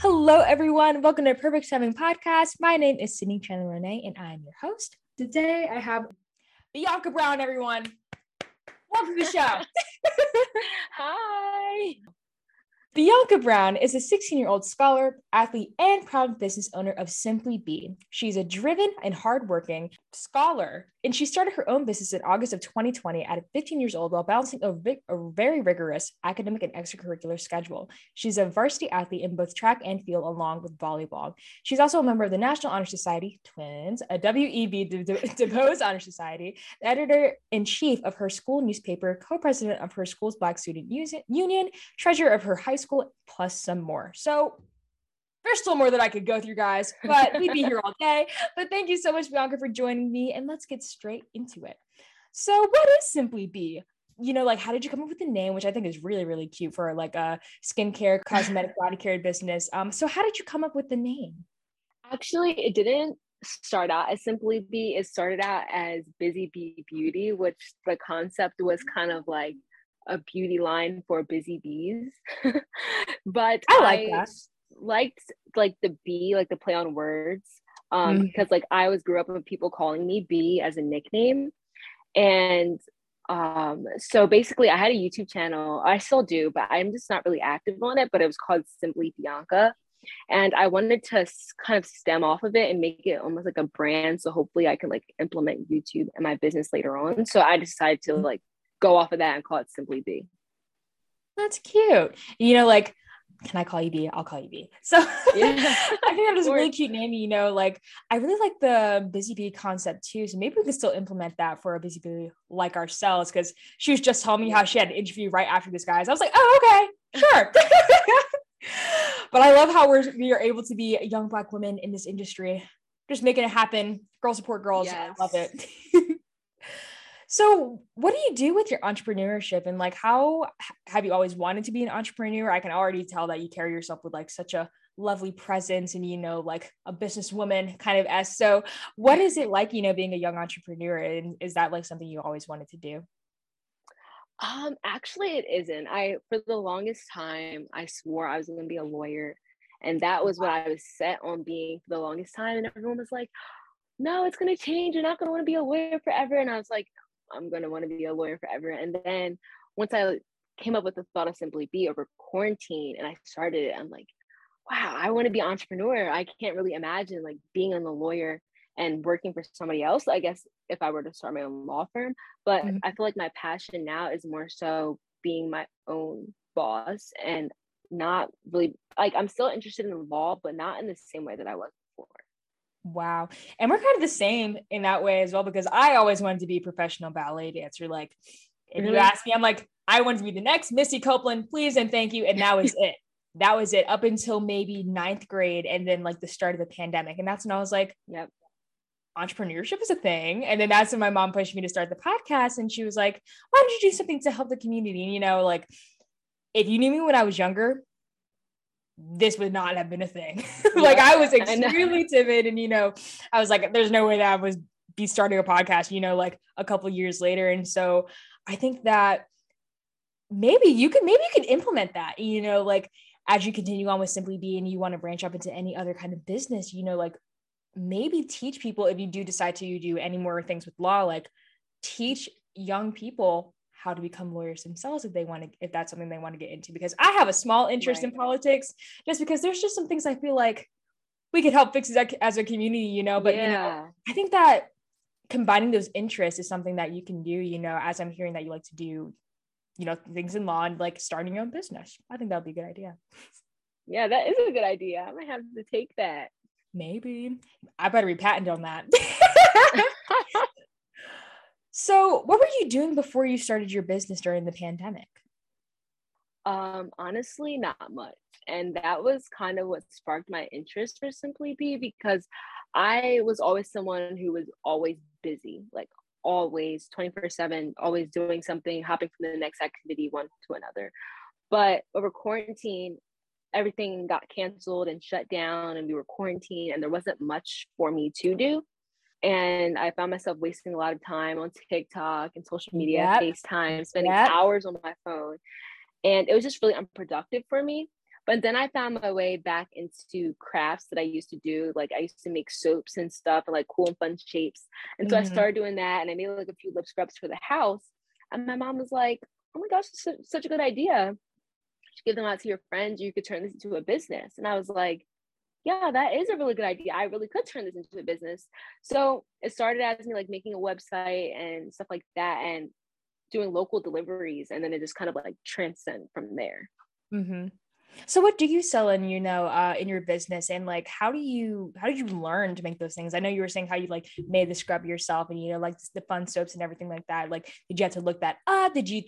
Hello, everyone. Welcome to Perfect Timing Podcast. My name is Sydney Chandler Renee, and I am your host. Today, I have Bianca Brown, everyone. Welcome to the show. Hi. Bianca Brown is a 16-year-old scholar, athlete, and proud business owner of Simply B. She's a driven and hardworking scholar, and she started her own business in August of 2020 at 15 years old while balancing a very rigorous academic and extracurricular schedule. She's a varsity athlete in both track and field, along with volleyball. She's also a member of the National Honor Society Twins, a W.E.B. Du Bois Honor Society, the editor-in-chief of her school newspaper, co-president of her school's Black Student Union, treasurer of her high school, plus some more. So there's still more that I could go through, guys, but we'd be here all day. But thank you so much, Bianca, for joining me, and let's get straight into it. So what is Simply B? You know, like, how did you come up with the name, which I think is really, really cute for like a skincare, cosmetic, body care business. So how did you come up with the name? Actually, it didn't start out as Simply B. It started out as Busy Bee Beauty, which the concept was kind of like a beauty line for busy bees. But I liked the bee, like the play on words, because like I always grew up with people calling me Bee as a nickname. And so basically I had a YouTube channel. I still do, but I'm just not really active on it, but it was called Simply Bianca. And I wanted to kind of stem off of it and make it almost like a brand. So hopefully I can like implement YouTube in my business later on. So I decided to like go off of that and call it Simply B. That's cute. You know, like, can I call you B? I'll call you B. So yeah. I think that was a really cute name, you know, like I really like the Busy Bee concept too. So maybe we can still implement that for a busy bee like ourselves, because she was just telling me how she had an interview right after this, guys. I was like, oh, okay, sure. But I love how we are able to be young Black women in this industry, just making it happen. Girl support girls. Yes. I love it. So what do you do with your entrepreneurship, and like, how have you always wanted to be an entrepreneur? I can already tell that you carry yourself with like such a lovely presence and, you know, like a businesswoman kind of as. So what is it like, you know, being a young entrepreneur, and is that like something you always wanted to do? Actually, it isn't. For the longest time, I swore I was going to be a lawyer, and that was what I was set on being for the longest time. And everyone was like, no, it's going to change. You're not going to want to be a lawyer forever. And I was like, I'm going to want to be a lawyer forever. And then once I came up with the thought of Simply B over quarantine and I started it, I'm like, wow, I want to be an entrepreneur. I can't really imagine like being a lawyer and working for somebody else, I guess, if I were to start my own law firm. But I feel like my passion now is more so being my own boss, and not really, like, I'm still interested in law, but not in the same way that I was before. Wow. And we're kind of the same in that way as well, because I always wanted to be a professional ballet dancer. Like, if you ask me, I'm like, I wanted to be the next Missy Copeland, please and thank you. And that was it. That was it up until maybe 9th grade. And then like the start of the pandemic. And that's when I was like, yep, entrepreneurship is a thing. And then that's when my mom pushed me to start the podcast. And she was like, why don't you do something to help the community? And, you know, like, if you knew me when I was younger, this would not have been a thing. Like, I was extremely timid, and, you know, I was like, there's no way that I would be starting a podcast, you know, like a couple years later. And so I think that maybe you could implement that, you know, like as you continue on with Simply B and you want to branch up into any other kind of business, you know, like maybe teach people, if you do decide to do any more things with law, like teach young people how to become lawyers themselves if that's something they want to get into, because I have a small interest in politics, just because there's just some things I feel like we could help fix as a community, you know, but you know, I think that combining those interests is something that you can do, you know, as I'm hearing that you like to do, you know, things in law and like starting your own business. I think that'd be a good idea. Yeah, that is a good idea. I might have to take that. Maybe I better be patented on that. So what were you doing before you started your business during the pandemic? Honestly, not much. And that was kind of what sparked my interest for Simply B, because I was always someone who was always busy, like always 24/7, always doing something, hopping from the next activity one to another. But over quarantine, everything got canceled and shut down, and we were quarantined, and there wasn't much for me to do. And I found myself wasting a lot of time on TikTok and social media, FaceTime, spending hours on my phone. And it was just really unproductive for me. But then I found my way back into crafts that I used to do. Like I used to make soaps and stuff and like cool and fun shapes. And so I started doing that, and I made like a few lip scrubs for the house. And my mom was like, oh my gosh, it's such a good idea. You give them out to your friends. You could turn this into a business. And I was like, yeah, that is a really good idea. I really could turn this into a business. So it started as me like making a website and stuff like that and doing local deliveries. And then it just kind of like transcend from there. Mm-hmm. So what do you sell in, you know, in your business, and like, how did you learn to make those things? I know you were saying how you like made the scrub yourself and, you know, like the fun soaps and everything like that. Like, did you have to look that up? Did you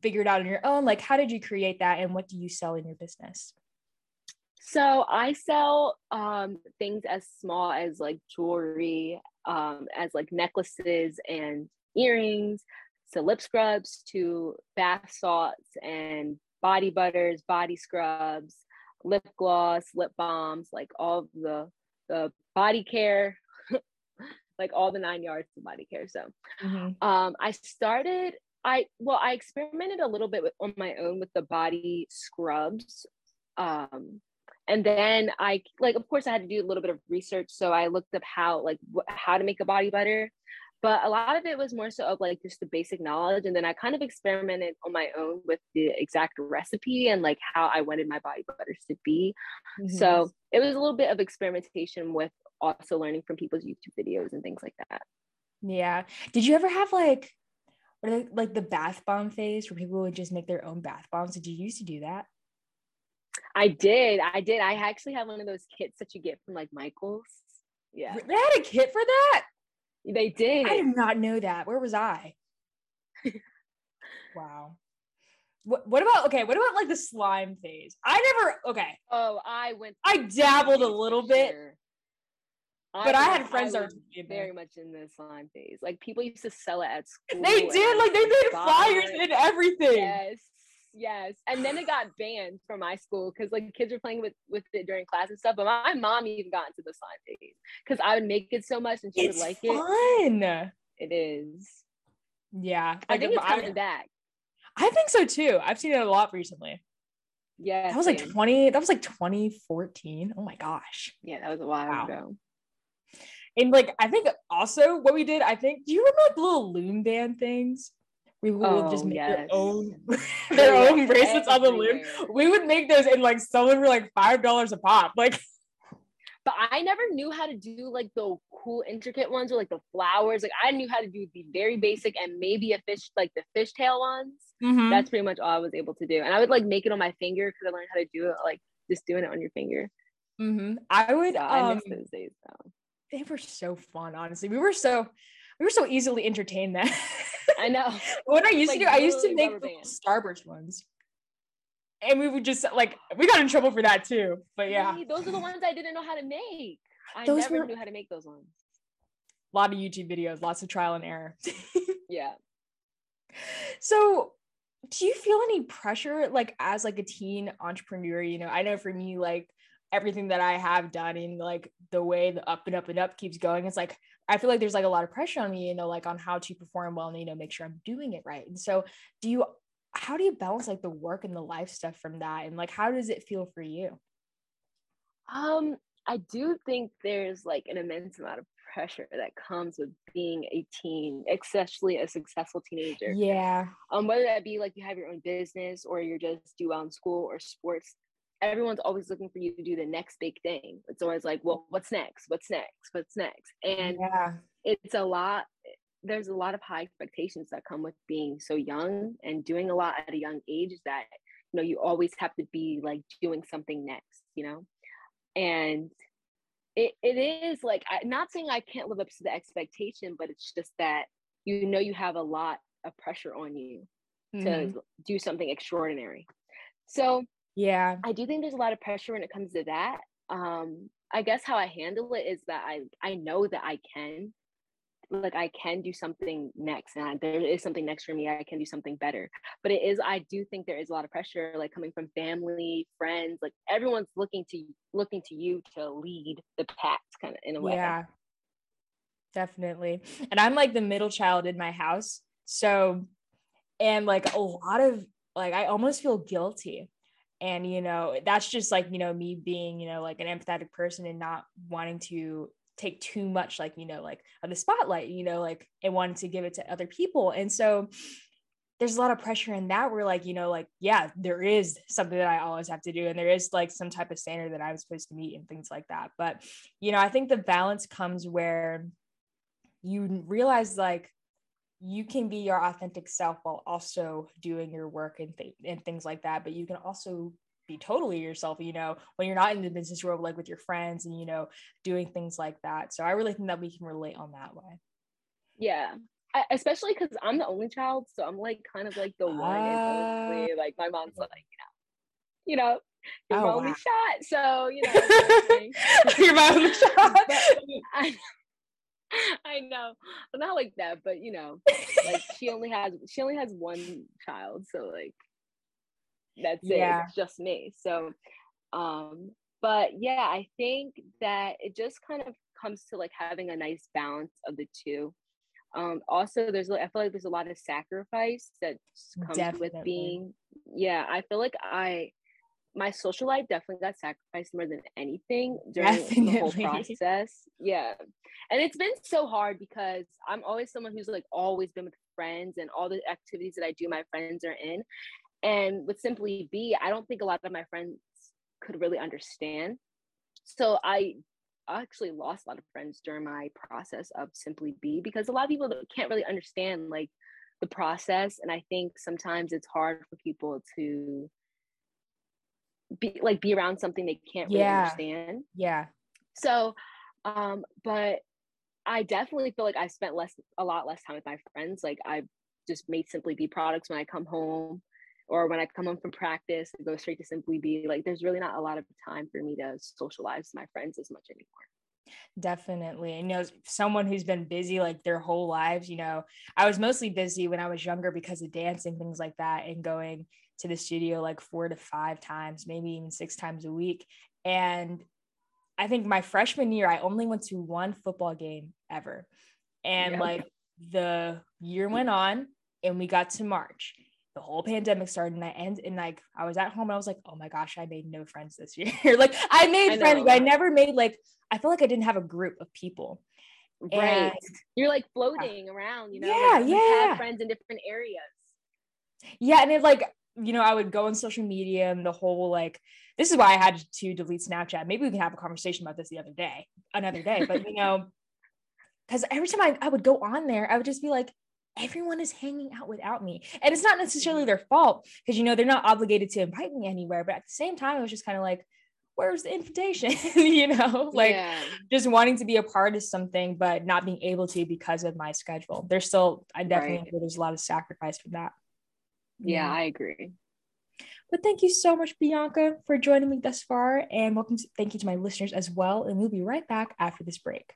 figure it out on your own? Like, how did you create that? And what do you sell in your business? So I sell things as small as like jewelry, as like necklaces and earrings, to lip scrubs, to bath salts and body butters, body scrubs, lip gloss, lip balms, like all of the body care, like all the 9 yards of body care. So I experimented a little bit on my own with the body scrubs. And then I, like, of course I had to do a little bit of research. So I looked up how to make a body butter, but a lot of it was more so of like just the basic knowledge. And then I kind of experimented on my own with the exact recipe and like how I wanted my body butters to be. Mm-hmm. So it was a little bit of experimentation with also learning from people's YouTube videos and things like that. Yeah. Did you ever have like the bath bomb phase where people would just make their own bath bombs? Did you used to do that? I did. I actually have one of those kits that you get from like Michael's. Yeah. They had a kit for that? They did. I did not know that. Where was I? Wow. What about like the slime phase? Oh, I went. I dabbled a little bit. But I had friends that were very much in the slime phase. Like people used to sell it at school. They did. Like they made flyers and everything. Yes. And then it got banned from my school because like kids were playing with it during class and stuff. But my mom even got into the slime phase because I would make it so much and she would like it. It's fun. It is. Yeah. I think it's coming back. I think so too. I've seen it a lot recently. Yeah. That was like 2014. Oh my gosh. Yeah, that was a while ago. And like I think also what we did, do you remember like little loom band things? We would just make their own bracelets on the loom. We would make those and like sell them for like $5 a pop. Like, but I never knew how to do like the cool intricate ones or like the flowers. Like I knew how to do the very basic and maybe the fishtail ones. Mm-hmm. That's pretty much all I was able to do. And I would like make it on my finger because I learned how to do it like just doing it on your finger. Mm-hmm. I would. I miss those days though. They were so fun. Honestly, we were so easily entertained then. I know. What I used to do, I used to make Starburst ones. And we would just we got in trouble for that too. But yeah. See, those are the ones I didn't know how to make. I never knew how to make those ones. A lot of YouTube videos, lots of trial and error. Yeah. So do you feel any pressure as a teen entrepreneur? You know, I know for me, everything that I have done and the way the up and up and up keeps going, it's I feel like there's a lot of pressure on me, on how to perform well and, make sure I'm doing it right. And so how do you balance the work and the life stuff from that? And how does it feel for you? I do think there's an immense amount of pressure that comes with being a teen, especially a successful teenager. Yeah. Whether that be you have your own business or you're just do well in school or sports, everyone's always looking for you to do the next big thing. It's always what's next? What's next? What's next? And yeah. It's a lot. There's a lot of high expectations that come with being so young and doing a lot at a young age that, you always have to be doing something next, and it is I'm not saying I can't live up to the expectation, but it's just that, you have a lot of pressure on you to do something extraordinary. So yeah, I do think there's a lot of pressure when it comes to that. I guess how I handle it is that I know that I can do something next, and there is something next for me. I can do something better, but I do think there is a lot of pressure, coming from family, friends, everyone's looking to you to lead the pack kind of in a way. Yeah, definitely. And I'm the middle child in my house. So, and a lot of I almost feel guilty. And, you know, that's just like, you know, me being, you know, like an empathetic person and not wanting to take too much, like, you know, like of the spotlight, you know, like, and wanting to give it to other people. And so there's a lot of pressure in that where, like, you know, like, yeah, there is something that I always have to do. And there is like some type of standard that I'm supposed to meet and things like that. But, you know, I think the balance comes where you realize, like, you can be your authentic self while also doing your work and things like that. But you can also be totally yourself, you know, when you're not in the business world, like with your friends and, you know, doing things like that. So I really think that we can relate on that way. Yeah. Especially because I'm the only child. So I'm like, kind of like the one and only, like my mom's like, you know, you're my only shot. So, you know, you're my only shot. But, I know, I'm not like that, but you know, like she only has one child, so like that's it. It's just me. So but yeah, I think that it just kind of comes to like having a nice balance of the two. Also I feel like there's a lot of sacrifice that comes with being, I feel like my social life definitely got sacrificed more than anything during the whole process. Yeah. And it's been so hard because I'm always someone who's like always been with friends, and all the activities that I do, my friends are in. And with Simply B, I don't think a lot of my friends could really understand. So I actually lost a lot of friends during my process of Simply B, because a lot of people can't really understand like the process. And I think sometimes it's hard for people to be around something they can't really understand. Yeah. So, but I definitely feel like I spent a lot less time with my friends. Like I just made Simply B products when I come home, or when I come home from practice and go straight to Simply B. Like there's really not a lot of time for me to socialize with my friends as much anymore. Definitely. And, you know, someone who's been busy like their whole lives, you know, I was mostly busy when I was younger because of dancing, things like that, and going to the studio like 4 to 5 times, maybe even 6 times a week. And I think my freshman year, I only went to one football game ever. And like the year went on and we got to March. The whole pandemic started, and I was at home and I was like, oh my gosh, I made no friends this year. Like I friends, but I never made, like, I feel like I didn't have a group of people. Right. And you're like floating around, you know, like, you have friends in different areas. Yeah. And it like, you know, I would go on social media and the whole, like, this is why I had to delete Snapchat. Maybe we can have a conversation about this another day, but you know, because every time I would go on there, I would just be like, everyone is hanging out without me. And it's not necessarily their fault, because, you know, they're not obligated to invite me anywhere. But at the same time, it was just kind of like, where's the invitation? You know, like just wanting to be a part of something, but not being able to because of my schedule. There's a lot of sacrifice for that. Yeah, I agree. But thank you so much, Bianca, for joining me thus far, and thank you to my listeners as well. And we'll be right back after this break.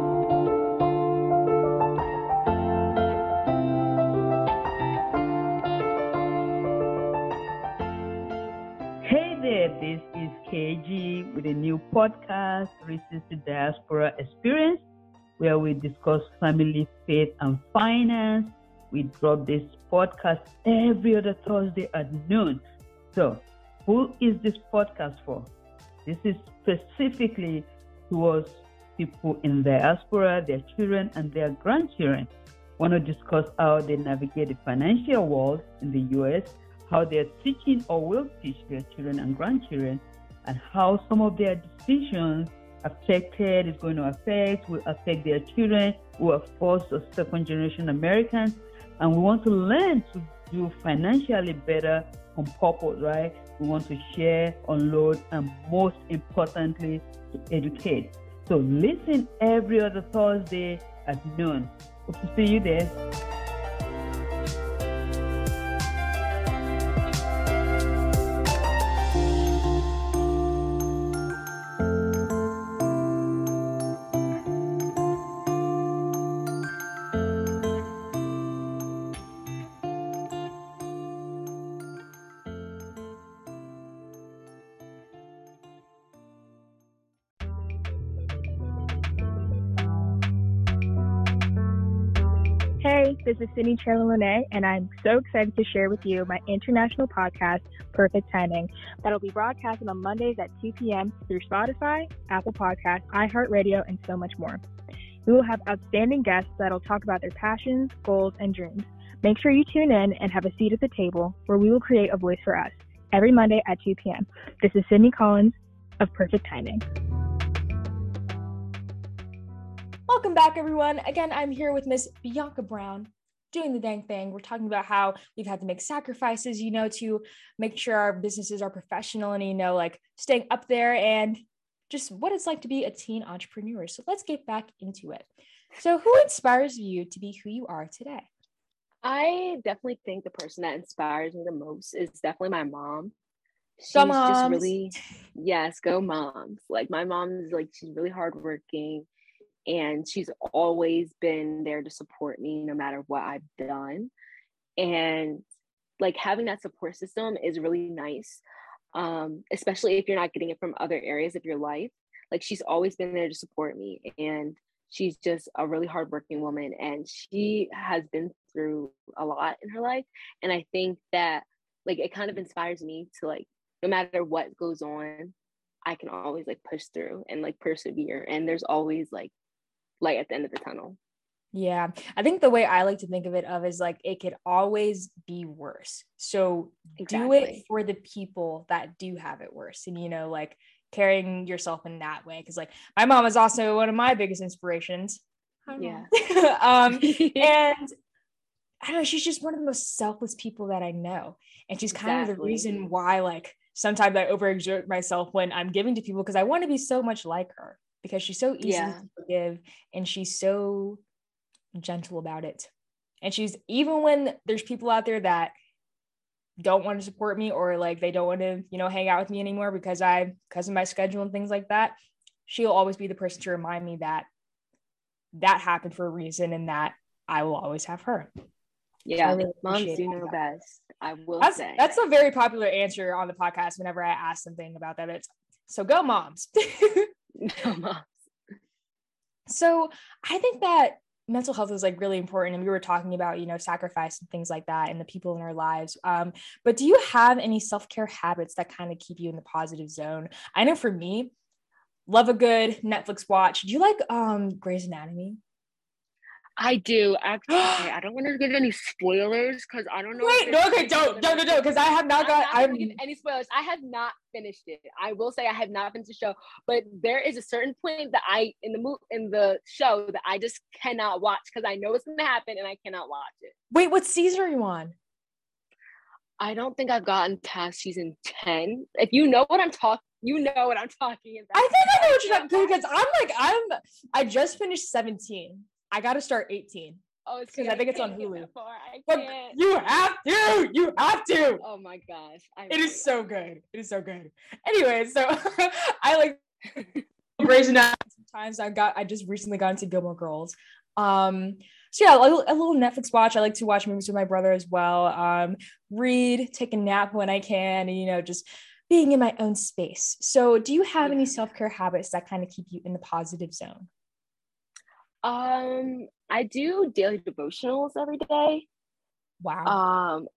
Hey there, this is KG with a new podcast, Resisted Diaspora Experience, where we discuss family, faith, and finance. We drop this podcast every other Thursday at noon. So, who is this podcast for? This is specifically towards people in diaspora, their children, and their grandchildren. Want to discuss how they navigate the financial world in the U.S., how they're teaching or will teach their children and grandchildren, and how some of their decisions will affect their children, who are first or second generation Americans. And we want to learn to do financially better on purpose, right? We want to share, unload, and most importantly, to educate. So listen every other Thursday at noon. Hope to see you there. Hey, this is Sydney Chandler Renee, and I'm so excited to share with you my international podcast, Perfect Timing, that'll be broadcasted on Mondays at 2 p.m. through Spotify, Apple Podcasts, iHeartRadio, and so much more. We will have outstanding guests that'll talk about their passions, goals, and dreams. Make sure you tune in and have a seat at the table where we will create a voice for us every Monday at 2 p.m. This is Sydney Collins of Perfect Timing. Welcome back, everyone. Again, I'm here with Miss Bianca Brown, doing the dang thing. We're talking about how we've had to make sacrifices, you know, to make sure our businesses are professional and, you know, like staying up there and just what it's like to be a teen entrepreneur. So let's get back into it. So who inspires you to be who you are today? I definitely think the person that inspires me the most is definitely my mom. She's just really, yes, go moms. Like my mom is like, she's really hardworking. And she's always been there to support me no matter what I've done. And like having that support system is really nice, especially if you're not getting it from other areas of your life. Like she's always been there to support me. And she's just a really hardworking woman. And she has been through a lot in her life. And I think that like it kind of inspires me to like, no matter what goes on, I can always like push through and like persevere. And there's always like light at the end of the tunnel. Yeah. I think the way I like to think of it is like, it could always be worse. So exactly. Do it for the people that do have it worse. And, you know, like carrying yourself in that way. Cause like my mom is also one of my biggest inspirations. Yeah. And I don't know, she's just one of the most selfless people that I know. And she's kind of the reason why, like, sometimes I overexert myself when I'm giving to people because I want to be so much like her because she's so easy to forgive and she's so gentle about it. And she's, even when there's people out there that don't want to support me or like they don't want to, you know, hang out with me anymore because of my schedule and things like that, she'll always be the person to remind me that happened for a reason and that I will always have her. Yeah, so really moms do know best. I will say. That's a very popular answer on the podcast whenever I ask something about that. It's so go moms. Go moms. So I think that mental health is like really important. And we were talking about, you know, sacrifice and things like that and the people in our lives. But do you have any self-care habits that kind of keep you in the positive zone? I know for me, love a good Netflix watch. Do you like Grey's Anatomy? I do. Actually, I don't want to get any spoilers because I don't know. Wait, no, okay, don't, because I have not got. I'm not getting any spoilers. I have not finished it. I will say I have not finished the show, but there is a certain point that I in the show that I just cannot watch because I know it's going to happen and I cannot watch it. Wait, what season are you on? I don't think I've gotten past season 10. If you know what I'm talking. You know what I'm talking about. I think I know what you're talking about because I just finished 17. I got to start 18. Oh, it's because I think it's on Hulu. But you have to. Oh my gosh. It is so good. Anyway, so I like Grey's Anatomy. Sometimes I just recently got into Gilmore Girls. So yeah, a little Netflix watch. I like to watch movies with my brother as well. Read, take a nap when I can, and, you know, just being in my own space. So do you have any self-care habits that kind of keep you in the positive zone? I do daily devotionals every day. Wow.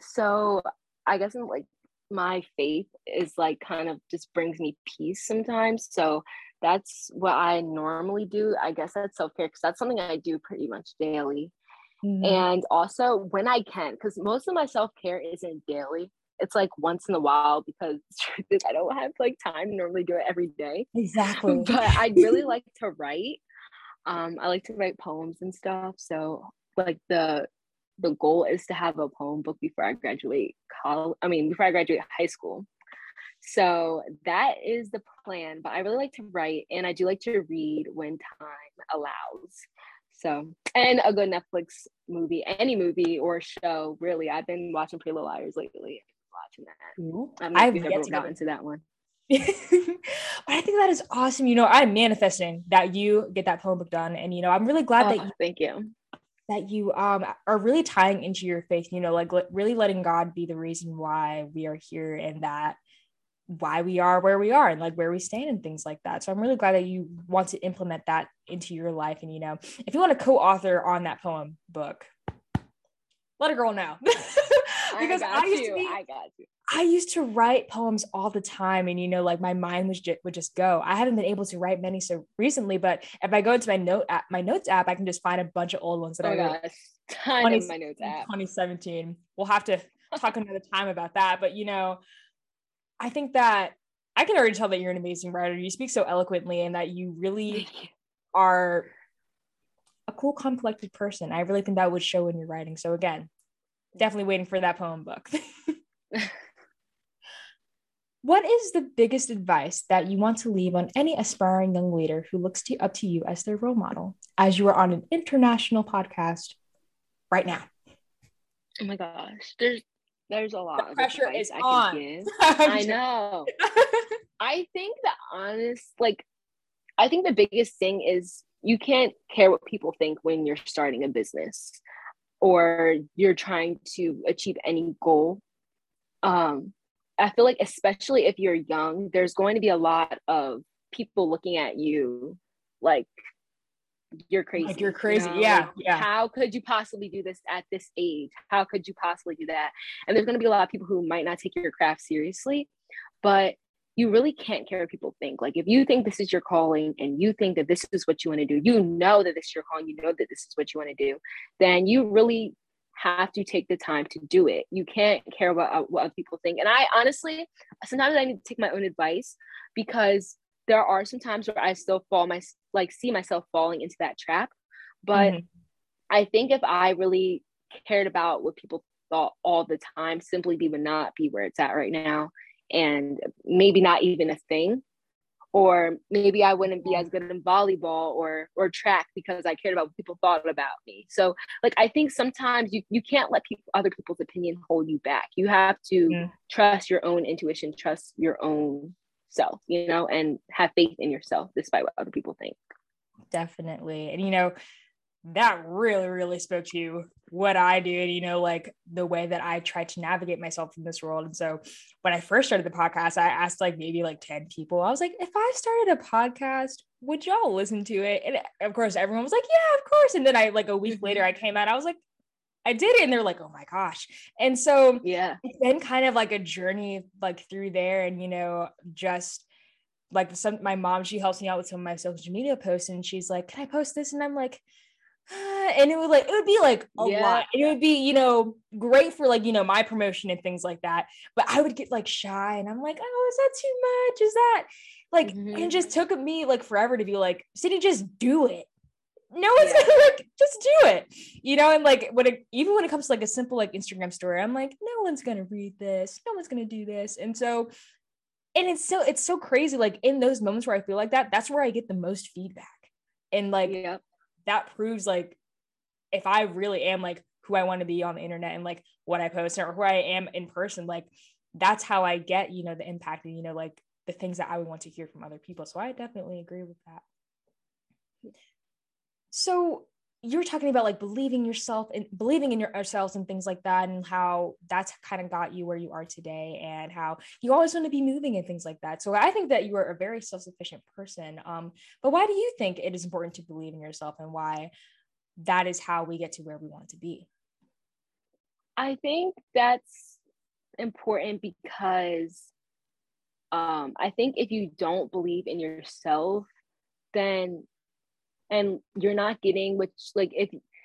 So I guess I'm like my faith is like kind of just brings me peace sometimes. So that's what I normally do. I guess that's self-care because that's something I do pretty much daily. Mm-hmm. And also when I can, because most of my self-care isn't daily. It's like once in a while because I don't have like time to normally do it every day. Exactly. But I really like to write. I like to write poems and stuff. So like the goal is to have a poem book before I graduate high school. So that is the plan, but I really like to write and I do like to read when time allows. So, and a good Netflix movie, any movie or show, really. I've been watching Pretty Little Liars lately. Watching that. Ooh, I don't know if you've ever gotten to that one. But I think that is awesome. You know, I'm manifesting that you get that poem book done, and you know, I'm really glad that you are really tying into your faith. You know, like really letting God be the reason why we are here, and that why we are where we are and like where we stand and things like that. So I'm really glad that you want to implement that into your life. And, you know, if you want to co-author on that poem book, let a girl know. Because I used to write poems all the time. And, you know, like my mind would just go. I haven't been able to write many so recently, but if I go into my notes app, I can just find a bunch of old ones that I wrote. Ton in my notes app. 2017. We'll have to talk another time about that. But, you know, I think that I can already tell that you're an amazing writer. You speak so eloquently and that you really are a cool, calm, collected person. I really think that would show in your writing. So again, definitely waiting for that poem book. What is the biggest advice that you want to leave on any aspiring young leader who looks up to you as their role model, as you are on an international podcast right now? Oh my gosh, there's a lot. The pressure is on. I know. I think the biggest thing is you can't care what people think when you're starting a business or you're trying to achieve any goal. I feel like, especially if you're young, there's going to be a lot of people looking at you like you're crazy. Like you're crazy. You know? Yeah. Like, yeah. How could you possibly do this at this age? How could you possibly do that? And there's going to be a lot of people who might not take your craft seriously, but you really can't care what people think. Like if you think this is your calling and you think that this is what you want to do, you know that this is your calling, you know that this is what you want to do, then you really have to take the time to do it. You can't care about what other people think. And I honestly, sometimes I need to take my own advice, because there are some times where I still see myself falling into that trap. But I think if I really cared about what people thought all the time, Simply B would not be where it's at right now. And maybe not even a thing, or maybe I wouldn't be as good in volleyball or track because I cared about what people thought about me. So like, I think sometimes you can't let other people's opinion hold you back. You have to trust your own intuition, trust your own self, you know, and have faith in yourself despite what other people think. Definitely. And, you know, that really, really spoke to what I do and, you know, like the way that I try to navigate myself in this world. And so when I first started the podcast, I asked maybe 10 people. I was like, if I started a podcast, would y'all listen to it? And of course, everyone was like, yeah, of course. And then I a week later, I came out, I was like, I did it. And they're like, oh my gosh. And so yeah, it's been kind of like a journey through there. And, you know, just my mom, she helps me out with some of my social media posts, and she's like, can I post this? And I'm like, and it would be a yeah. lot, and it would be, you know, great for my promotion and things like that, but I would get shy, and I'm like, oh, is that too much? Is that it just took me forever to be Sydney, just do it. No one's gonna just do it, you know. And when it comes to a simple Instagram story, I'm like, no one's gonna read this, no one's gonna do this. And so, and it's so crazy, in those moments where I feel like that's where I get the most feedback. And yeah. That proves if I really am who I want to be on the internet and what I post, or who I am in person, that's how I get, you know, the impact and, you know, the things that I would want to hear from other people. So I definitely agree with that. So you're talking about believing in yourselves and things like that, and how that's kind of got you where you are today, and how you always want to be moving and things like that. So I think that you are a very self-sufficient person. But why do you think it is important to believe in yourself, and why that is how we get to where we want to be? I think that's important because I think if you don't believe in yourself, then you're not getting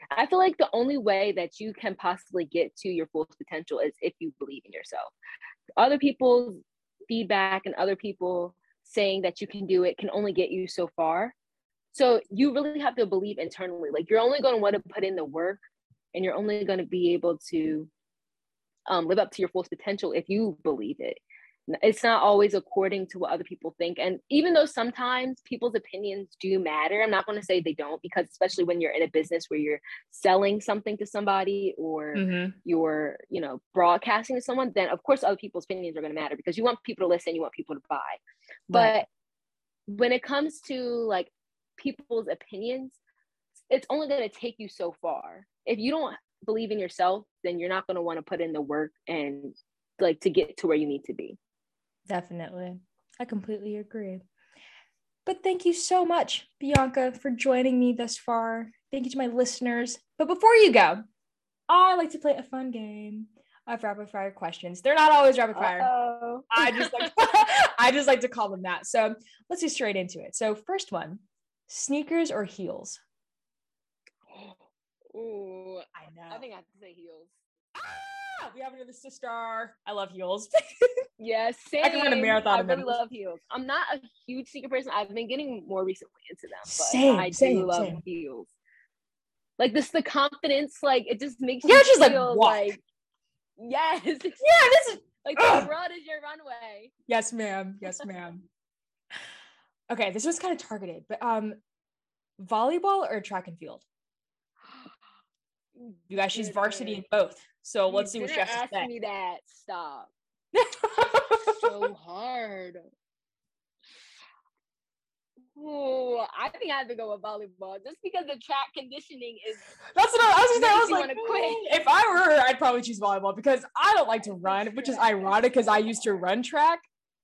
I feel the only way that you can possibly get to your full potential is if you believe in yourself. Other people's feedback and other people saying that you can do it can only get you so far. So you really have to believe internally. You're only going to want to put in the work, and you're only going to be able to live up to your full potential if you believe it. It's not always according to what other people think. And even though sometimes people's opinions do matter, I'm not going to say they don't, because especially when you're in a business where you're selling something to somebody, or you're, you know, broadcasting to someone, then of course other people's opinions are going to matter, because you want people to listen, you want people to buy. Right. But when it comes to people's opinions, it's only going to take you so far. If you don't believe in yourself, then you're not going to want to put in the work and to get to where you need to be. Definitely. I completely agree. But thank you so much, Bianca, for joining me thus far. Thank you to my listeners. But before you go, I like to play a fun game of rapid fire questions. They're not always rapid fire. Uh-oh. I just like to call them that. So let's get straight into it. So first one, sneakers or heels? Ooh, I know. I think I have to say heels. Ah, we have another sister. I love heels. Yes, yeah, I can run a marathon. I really love heels. I'm not a huge sneaker person. I've been getting more recently into them, but I do love heels. Like this, the confidence, like it just makes you just feel like yes, yeah, this is like the world is your runway. Yes, ma'am. Yes, ma'am. Okay, this was kind of targeted, but volleyball or track and field? You guys, she's varsity in both. So let's see what she has to say. Ask me that. Stop. So hard. Ooh, I think I have to go with volleyball just because the track conditioning is. That's what I was going to say. I was like, if I were her, I'd probably choose volleyball because I don't like to run, which is ironic because I used to run track,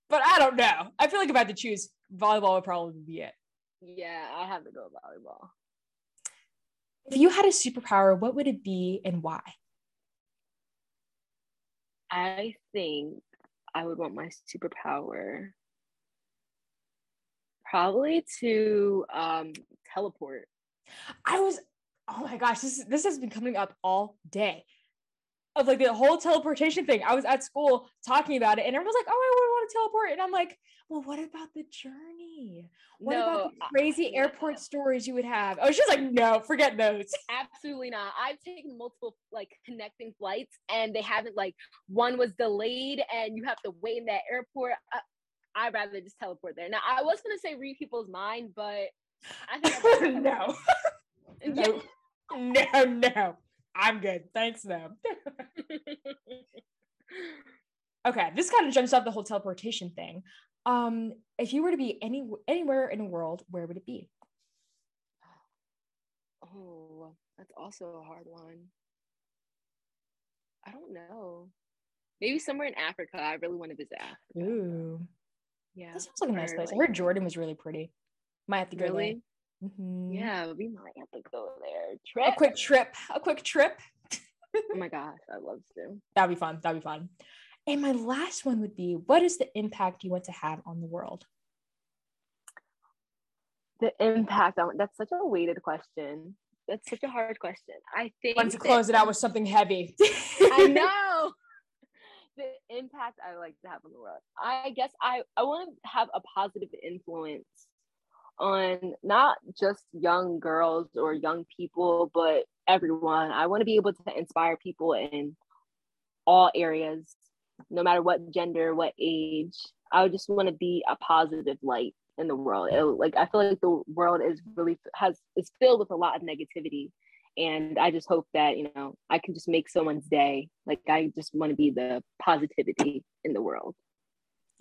but I don't know. I feel like if I had to choose, volleyball would probably be it. Yeah, I have to go with volleyball. If you had a superpower, what would it be and why? I think I would want my superpower probably to teleport. Oh my gosh, this has been coming up all day of like the whole teleportation thing. I was at school talking about it and everyone's like, oh, I would want to teleport. And I'm like, well, what about the journey? What about the crazy airport stories you would have? Oh, she's like, no, forget those. Absolutely not. I've taken multiple like connecting flights and they haven't like one was delayed and you have to wait in that airport. I'd rather just teleport there. Now, I was going to say read people's mind, but I think No. I'm good. Thanks, though. Okay, this kind of jumps off the whole teleportation thing. If you were to be anywhere in the world, where would it be? Oh, that's also a hard one. I don't know. Maybe somewhere in Africa. I really want to visit Africa. Ooh. Yeah. That sounds like a nice place. I heard Jordan was really pretty. Might have to go there. Mm-hmm. Yeah, we might have to go there. A quick trip. Oh my gosh, I'd love to. That'd be fun. And my last one would be, what is the impact you want to have on the world? The impact on, that's such a weighted question. That's such a hard question. I think. Want to close it out with something heavy. I know. The impact I like to have on the world. I guess I want to have a positive influence on not just young girls or young people, but everyone. I want to be able to inspire people in all areas, no matter what gender, what age. I would just want to be a positive light in the world. I feel like the world is really is filled with a lot of negativity. And I just hope that, I can just make someone's day. Like, I just want to be the positivity in the world.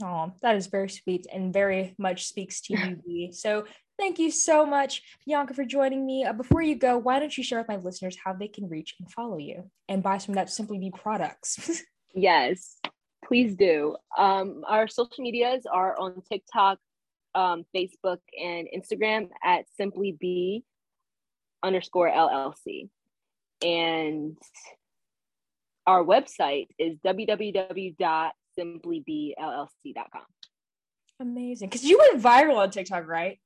Oh, that is very sweet and very much speaks to you, Bea. So thank you so much, Bianca, for joining me. Before you go, why don't you share with my listeners how they can reach and follow you and buy some of that Simply Bee products? Yes, please do. Our social medias are on TikTok, Facebook, and Instagram at SimplyB_LLC, and our website is www.simplybllc.com. Amazing, because you went viral on TikTok, right?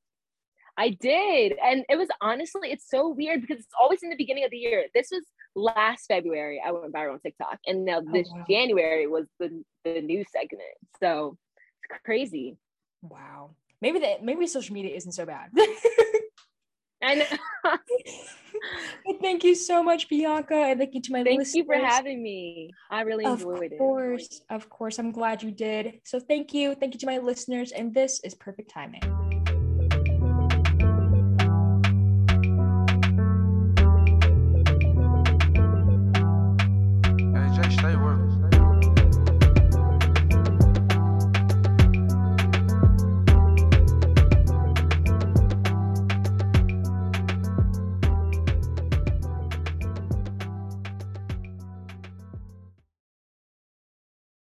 I did, and it was honestly, it's so weird because it's always in the beginning of the year. This was last February I went viral on TikTok, and now January was the new segment. So it's crazy. Wow, maybe social media isn't so bad. And thank you so much, Bianca, and thank you to my listeners. Thank you for having me. I really enjoyed it. Of course, I'm glad you did. So thank you to my listeners, and this is Perfect Timing.